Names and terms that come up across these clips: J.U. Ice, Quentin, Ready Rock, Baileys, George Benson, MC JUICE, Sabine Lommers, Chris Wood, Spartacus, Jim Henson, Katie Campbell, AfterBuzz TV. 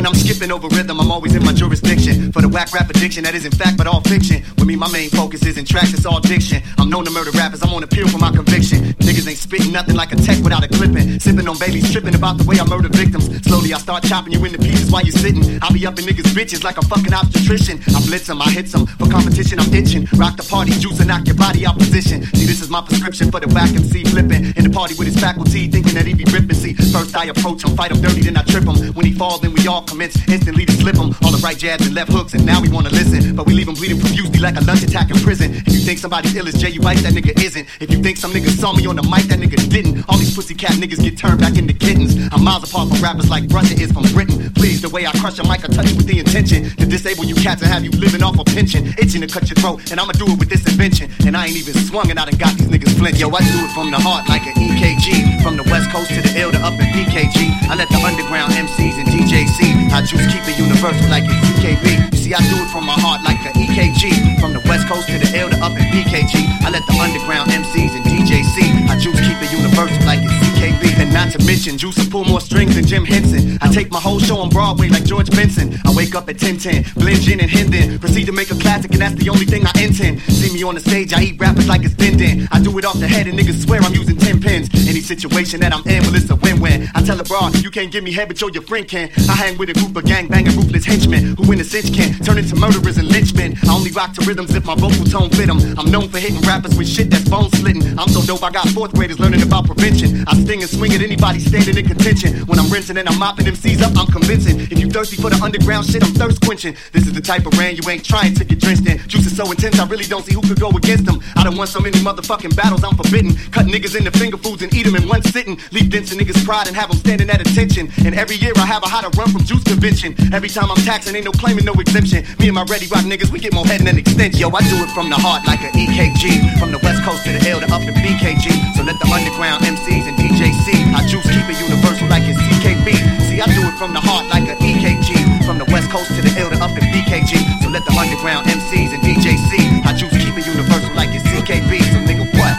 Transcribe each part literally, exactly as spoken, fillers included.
When I'm skipping over rhythm, I'm always in my jurisdiction for the whack rap addiction that isn't fact but all fiction. With me, my main focus isn't tracks, it's all diction. I'm known to murder rappers, I'm on appeal for my conviction. Niggas ain't spitting nothing like a tech without a clipping. Sipping on Baileys, tripping about the way I murder victims. Slowly I start chopping you into pieces while you're sitting. I'll be up in niggas' bitches like a fucking obstetrician. I blitz them, I hit them, for competition I'm itching. Rock the party, juice and knock your body out position. See, this is my prescription for the whack M C flipping. In the party with his faculty, thinking that he be ripping. See, first I approach him, fight him dirty, then I trip him. When he falls, then we all commence instantly to slip him. All the right jabs and left hooks, and now we wanna listen. But we leave him bleeding profusely like a lunch attack in prison. If you think somebody's ill as J U. Ice, that nigga isn't. If you think some niggas saw me on the mic, that nigga didn't. All these pussycat niggas get turned back into kittens. I'm miles apart from rappers like Russia is from Britain. Please, the way I crush a mic, I touch you with the intention to disable you cats and have you living off a pension. Itching to cut your throat, and I'ma do it with this invention. And I ain't even swung, and I done got these niggas flint. Yo, I do it from the heart like an E K G. From the west coast to the ill to up in P K G. I let the underground M Cs and D Js see. I choose keep it universal like it's U K B. You see, I do it from my heart like an E K G. From the west coast to the ill to up in P K G. I let the underground M Cs and D Js see. I choose keep it universal like it's U K B. And not to mention, Juice will pull more strings than Jim Henson. I take my whole show on Broadway like George Benson. I wake up at ten ten, blend gin and Hendon, proceed to make a classic, and that's the only thing I intend. See me on the stage, I eat rappers like it's din-din. I do it off the head and niggas swear I'm using ten pins. Any situation that I'm in, well, it's a win-win. I tell a broad, you can't give me head, but yo, your friend can. I hang with a group of gang-banging, ruthless henchmen who in a cinch can turn into murderers and lynchmen. I only rock to rhythms if my vocal tone fit them. I'm known for hitting rappers with shit that's bone-slitting. I'm so dope, I got fourth graders learning about prevention. I sting and swing at anybody standing in contention. When I'm rinsing and I'm mopping M Cs up, I'm convincing. If you thirsty for the underground shit, I'm thirst quenching. This is the type of rain you ain't trying to get drenched in. Juice is so intense, I really don't see who could go against them. I done won so many motherfucking battles, I'm forbidden. Cut niggas into finger foods and eat them in one sitting. Leave dents in niggas' pride and have them standing at attention. And every year I have a how to run from Juice convention. Every time I'm taxing, ain't no claiming, no exemption. Me and my Ready Rock niggas, we get more head than an extension. Yo, I do it from the heart like an E K G. From the west coast to the L to up in B K G. So let the underground M Cs and D Js see. I choose keep it universal like it's C K B. See, I do it from the heart like an E K G. From the west coast to the ill to up in B K G. So let the underground M Cs and D Js see. I choose keep it universal like it's C K B. So nigga, what?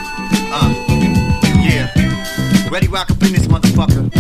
Uh, yeah. Ready Rock up in this motherfucker.